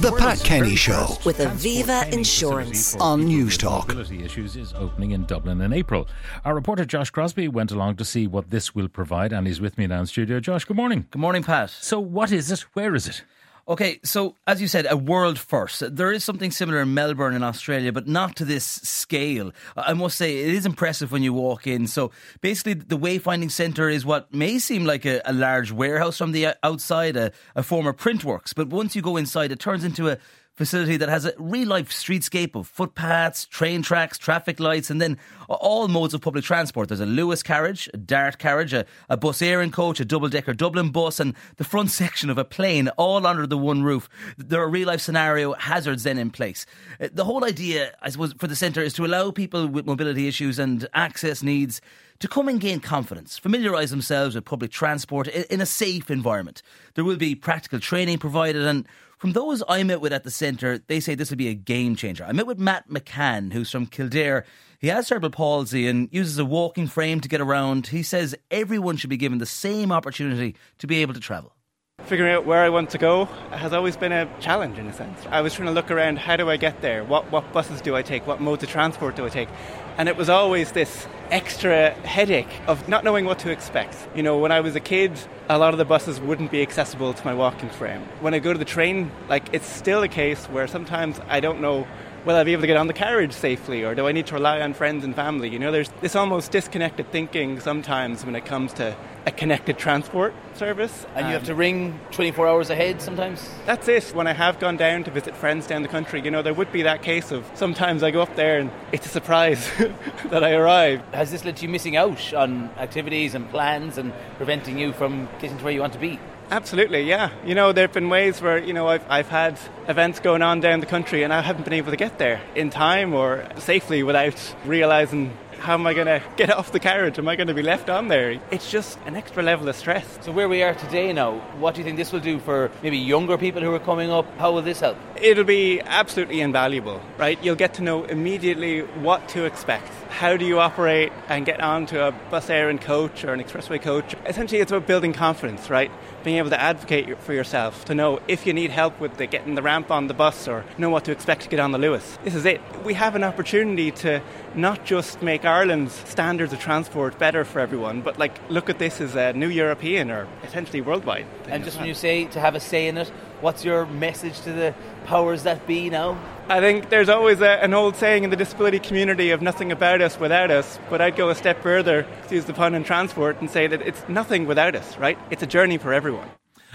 The Pat Kenny Show with Aviva Insurance on Newstalk. Disability Issues is opening in Dublin in April. Our reporter Josh Crosbie went along to see what this will provide, and he's with me now in studio. Josh, good morning. Good morning, Pat. So what is it? Where is it? Okay, so as you said, a world first. There is something similar in Melbourne in Australia, but not to this scale. I must say, it is impressive when you walk in. So basically, the Wayfinding Centre is what may seem like a large warehouse from the outside, a former printworks. But once you go inside, it turns into a facility that has a real-life streetscape of footpaths, train tracks, traffic lights, and then all modes of public transport. There's a Luas carriage, a Dart carriage, a Bus Éireann coach, a double-decker Dublin bus, and the front section of a plane, all under the one roof. There are real-life scenario hazards then in place. The whole idea, I suppose, for the centre is to allow people with mobility issues and access needs to come and gain confidence, familiarise themselves with public transport in a safe environment. There will be practical training provided, and from those I met with at the centre, they say this will be a game changer. I met with Matt McCann, who's from Kildare. He has cerebral palsy and uses a walking frame to get around. He says everyone should be given the same opportunity to be able to travel. Figuring out where I want to go has always been a challenge in a sense. I was trying to look around, how do I get there? What buses do I take? What modes of transport do I take? And it was always this extra headache of not knowing what to expect. You know, when I was a kid, a lot of the buses wouldn't be accessible to my walking frame. When I go to the train, like, it's still a case where sometimes I don't know, will I be able to get on the carriage safely, or do I need to rely on friends and family? You know, there's this almost disconnected thinking sometimes when it comes to a connected transport service. And you have to ring 24 hours ahead sometimes? That's it. When I have gone down to visit friends down the country, you know, there would be that case of sometimes I go up there and it's a surprise that I arrive. Has this led to you missing out on activities and plans and preventing you from getting to where you want to be? Absolutely, yeah. You know, there have been ways where, you know, I've had events going on down the country and I haven't been able to get there in time or safely without realising, how am I going to get off the carriage? Am I going to be left on there? It's just an extra level of stress. So where we are today now, what do you think this will do for maybe younger people who are coming up? How will this help? It'll be absolutely invaluable, right? You'll get to know immediately what to expect. How do you operate and get onto a Bus Éireann coach or an expressway coach? Essentially, it's about building confidence, right? Being able to advocate for yourself, to know if you need help with getting the ramp on the bus or know what to expect to get on the Luas. This is it. We have an opportunity to not just make Ireland's standards of transport better for everyone, but like look at this as a new European or essentially worldwide thing. And just when you say to have a say in it, what's your message to the powers that be now? I think there's always an old saying in the disability community of nothing about us without us, but I'd go a step further, excuse the pun, in transport and say that it's nothing without us, right? It's a journey for everyone.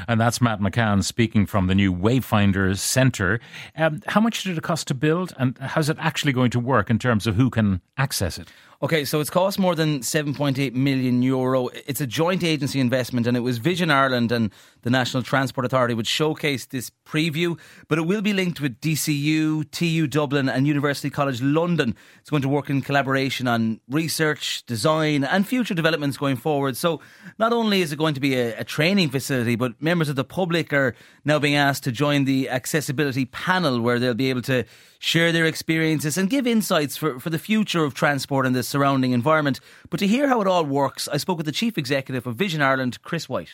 And that's Matt McCann speaking from the new Wayfinder Centre. How much did it cost to build, and how's it actually going to work in terms of who can access it? Okay, so it's cost more than €7.8 million. It's a joint agency investment, and it was Vision Ireland and the National Transport Authority which showcased this preview, but it will be linked with DCU, TU Dublin and University College London. It's going to work in collaboration on research, design and future developments going forward. So not only is it going to be a training facility, but members of the public are now being asked to join the accessibility panel where they'll be able to share their experiences and give insights for the future of transport and the surrounding environment. But to hear how it all works, I spoke with the Chief Executive of Vision Ireland, Chris White.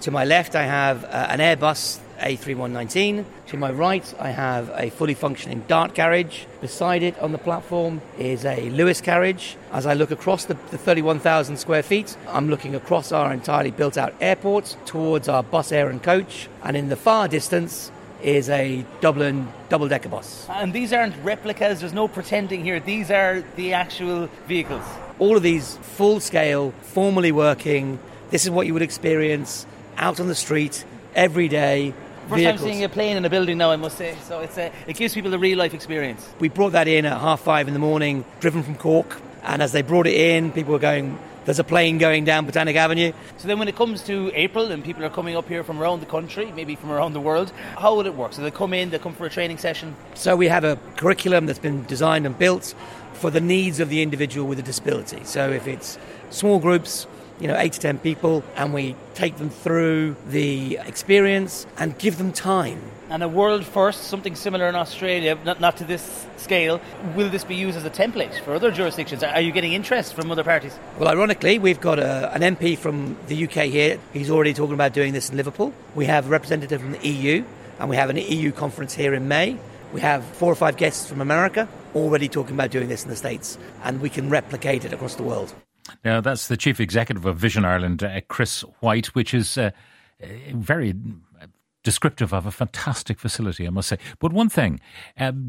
To my left, I have an Airbus A319. To my right, I have a fully functioning Dart carriage. Beside it on the platform is a Luas carriage. As I look across the 31,000 square feet, I'm looking across our entirely built-out airport towards our Bus Éireann coach. And in the far distance is a Dublin double-decker bus. And these aren't replicas, there's no pretending here. These are the actual vehicles. All of these full-scale, formally working, this is what you would experience out on the street, every day. First time seeing a plane in a building now, I must say. So it gives people a real-life experience. We brought that in at 5:30 in the morning, driven from Cork. And as they brought it in, people were going, there's a plane going down Botanic Avenue. So then when it comes to April and people are coming up here from around the country, maybe from around the world, how will it work? So they come for a training session? So we have a curriculum that's been designed and built for the needs of the individual with a disability. So if it's small groups, 8 to 10 people, and we take them through the experience and give them time. And a world first, something similar in Australia, not to this scale. Will this be used as a template for other jurisdictions? Are you getting interest from other parties? Well, ironically, we've got an MP from the UK here. He's already talking about doing this in Liverpool. We have a representative from the EU. and we have an EU conference here in May. We have 4 or 5 guests from America already talking about doing this in the States, and we can replicate it across the world. Now, that's the Chief Executive of Vision Ireland, Chris White, which is very descriptive of a fantastic facility, I must say. But one thing,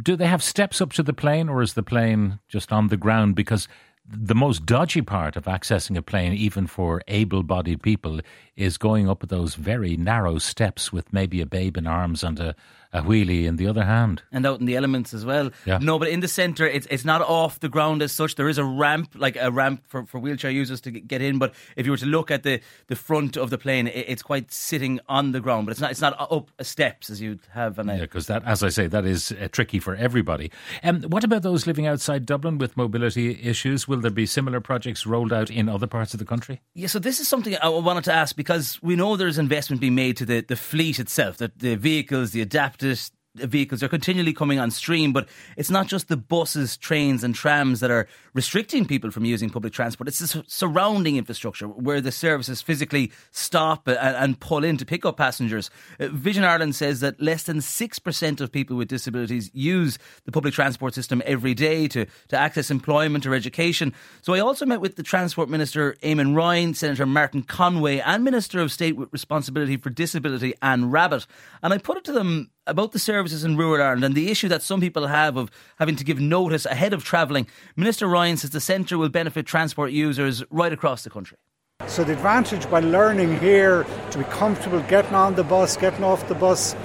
do they have steps up to the plane, or is the plane just on the ground? Because the most dodgy part of accessing a plane, even for able-bodied people, is going up those very narrow steps with maybe a babe in arms and a wheelie in the other hand. And out in the elements as well. Yeah. No, but in the centre, it's not off the ground as such. There is a ramp, like a ramp for wheelchair users to get in. But if you were to look at the front of the plane, it's quite sitting on the ground. But it's not up steps as you'd have. Yeah, because that, as I say, that is tricky for everybody. What about those living outside Dublin with mobility issues? Will there be similar projects rolled out in other parts of the country? Yeah, so this is something I wanted to ask, because we know there's investment being made to the fleet itself, that the vehicles, the adapted vehicles are continually coming on stream, but it's not just the buses, trains and trams that are restricting people from using public transport. It's the surrounding infrastructure where the services physically stop and pull in to pick up passengers. Vision Ireland says that less than 6% of people with disabilities use the public transport system every day to access employment or education. So I also met with the Transport Minister, Eamon Ryan, Senator Martin Conway and Minister of State with Responsibility for Disability, Anne Rabbit. And I put it to them about the services in rural Ireland and the issue that some people have of having to give notice ahead of travelling. Minister Ryan says the centre will benefit transport users right across the country. So the advantage by learning here to be comfortable getting on the bus, getting off the bus,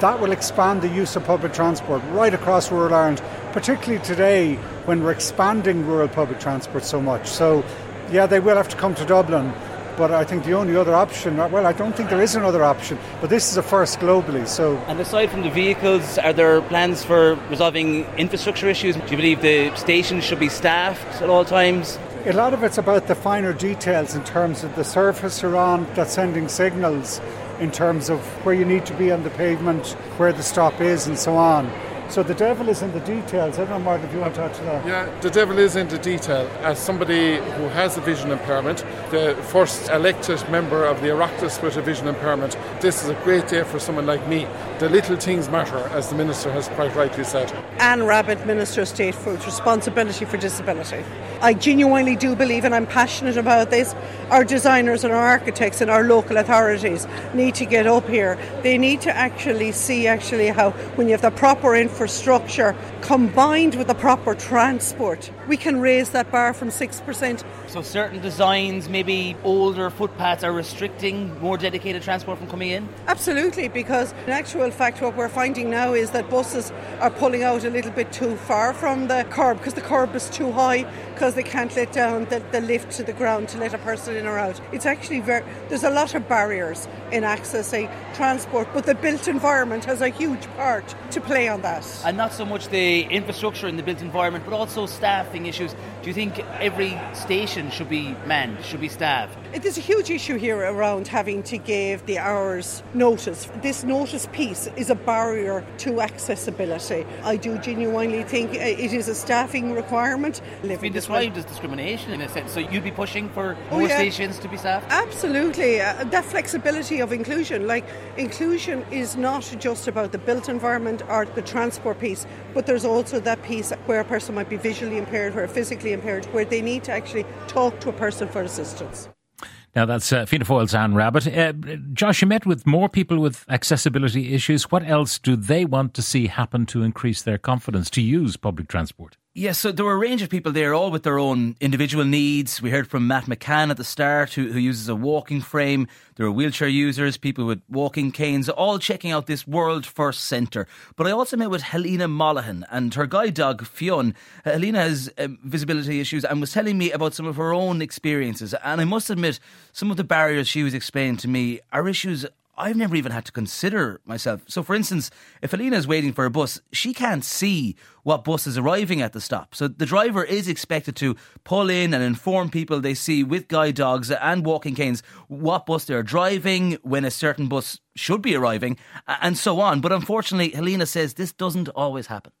that will expand the use of public transport right across rural Ireland, particularly today when we're expanding rural public transport so much. So, yeah, they will have to come to Dublin. But I think the only other option, well, I don't think there is another option, but this is a first globally. So, and aside from the vehicles, are there plans for resolving infrastructure issues? Do you believe the stations should be staffed at all times? A lot of it's about the finer details in terms of the surface you're on that's sending signals, in terms of where you need to be on the pavement, where the stop is and so on. So the devil is in the details. I don't know, Martin, if you want to touch on that. Yeah, the devil is in the detail. As somebody who has a vision impairment, the first elected member of the Oireachtas with a vision impairment, this is a great day for someone like me. The little things matter, as the Minister has quite rightly said. Anne Rabbit, Minister of State for Responsibility for Disability. I genuinely do believe, and I'm passionate about this, our designers and our architects and our local authorities need to get up here. They need to actually see how, when you have the proper infrastructure combined with the proper transport, we can raise that bar from 6%. So certain designs, maybe older footpaths, are restricting more dedicated transport from coming in? Absolutely, because in actual fact what we're finding now is that buses are pulling out a little bit too far from the curb because the curb is too high, because they can't let down the lift to the ground to let a person in or out. It's actually there's a lot of barriers in accessing transport, but the built environment has a huge part to play on that. And not so much the infrastructure in the built environment, but also staffing issues. Do you think every station should be manned, should be staffed? There's a huge issue here around having to give the hours notice. This notice piece is a barrier to accessibility. I do genuinely think it is a staffing requirement. It's been described as discrimination in a sense, so you'd be pushing for more stations to be staffed? Absolutely. That flexibility of inclusion, like inclusion is not just about the built environment or the transport piece, but there's also that piece where a person might be visually impaired, where physically impaired, where they need to actually talk to a person for assistance. Now that's Fianna Fáil's Anne Rabbit. Josh, you met with more people with accessibility issues. What else do they want to see happen to increase their confidence to use public transport? Yes, so there were a range of people there, all with their own individual needs. We heard from Matt McCann at the start, who uses a walking frame. There were wheelchair users, people with walking canes, all checking out this World First Centre. But I also met with Helena Mollohan and her guide dog, Fionn. Helena has visibility issues and was telling me about some of her own experiences. And I must admit, some of the barriers she was explaining to me are issues I've never even had to consider myself. So, for instance, if Helena is waiting for a bus, she can't see what bus is arriving at the stop. So the driver is expected to pull in and inform people they see with guide dogs and walking canes what bus they're driving, when a certain bus should be arriving, and so on. But unfortunately, Helena says this doesn't always happen.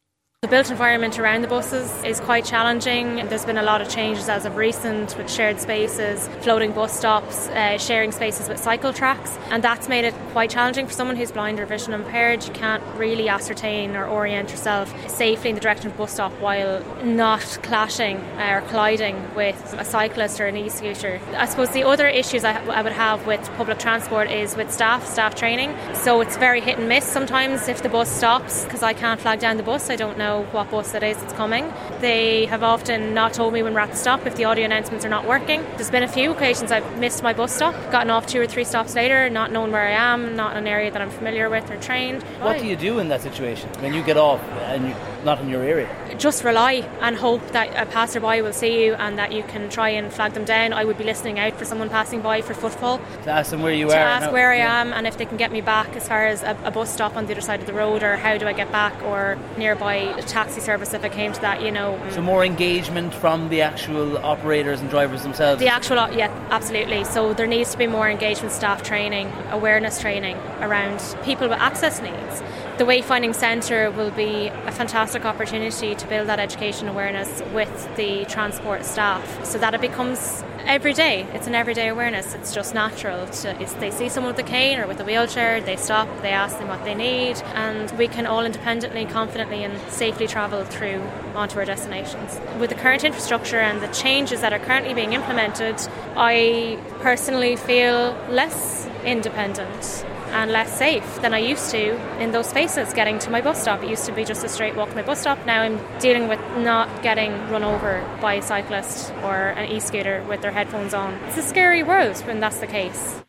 The built environment around the buses is quite challenging. There's been a lot of changes as of recent with shared spaces, floating bus stops, sharing spaces with cycle tracks, and that's made it quite challenging for someone who's blind or vision impaired. You can't really ascertain or orient yourself safely in the direction of the bus stop while not clashing or colliding with a cyclist or an e-scooter. I suppose the other issues I would have with public transport is with staff training. So it's very hit and miss sometimes if the bus stops, because I can't flag down the bus, I don't know what bus it is that's coming. They have often not told me when we're at the stop if the audio announcements are not working. There's been a few occasions I've missed my bus stop, gotten off 2 or 3 stops later, not knowing where I am, not in an area that I'm familiar with or trained. What do you do in that situation when you get off and you're not in your area? Just rely and hope that a passerby will see you and that you can try and flag them down. I would be listening out for someone passing by for footfall. To ask them where you are. To ask where I am and if they can get me back as far as a bus stop on the other side of the road, or how do I get back, or nearby taxi service if I came to that, you know. So more engagement from the actual operators and drivers themselves? Yeah, absolutely. So there needs to be more engagement, staff training, awareness training around people with access needs. The Wayfinding Centre will be a fantastic opportunity to build that education awareness with the transport staff, so that it becomes every day. It's an everyday awareness. It's just natural. They see someone with a cane or with a wheelchair, they stop, they ask them what they need, and we can all independently, confidently and safely travel through onto our destinations. With the current infrastructure and the changes that are currently being implemented, I personally feel less independent and less safe than I used to in those spaces getting to my bus stop. It used to be just a straight walk to my bus stop. Now I'm dealing with not getting run over by a cyclist or an e-scooter with their headphones on. It's a scary world when that's the case.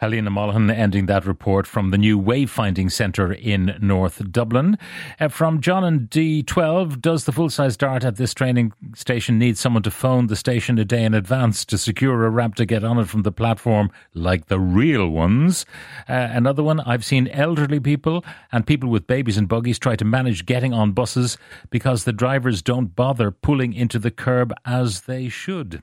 Helena Mollohan ending that report from the new Wayfinding Centre in North Dublin. From John and D12, does the full-size Dart at this training station need someone to phone the station a day in advance to secure a ramp to get on it from the platform like the real ones? Another one, I've seen elderly people and people with babies and buggies try to manage getting on buses because the drivers don't bother pulling into the curb as they should.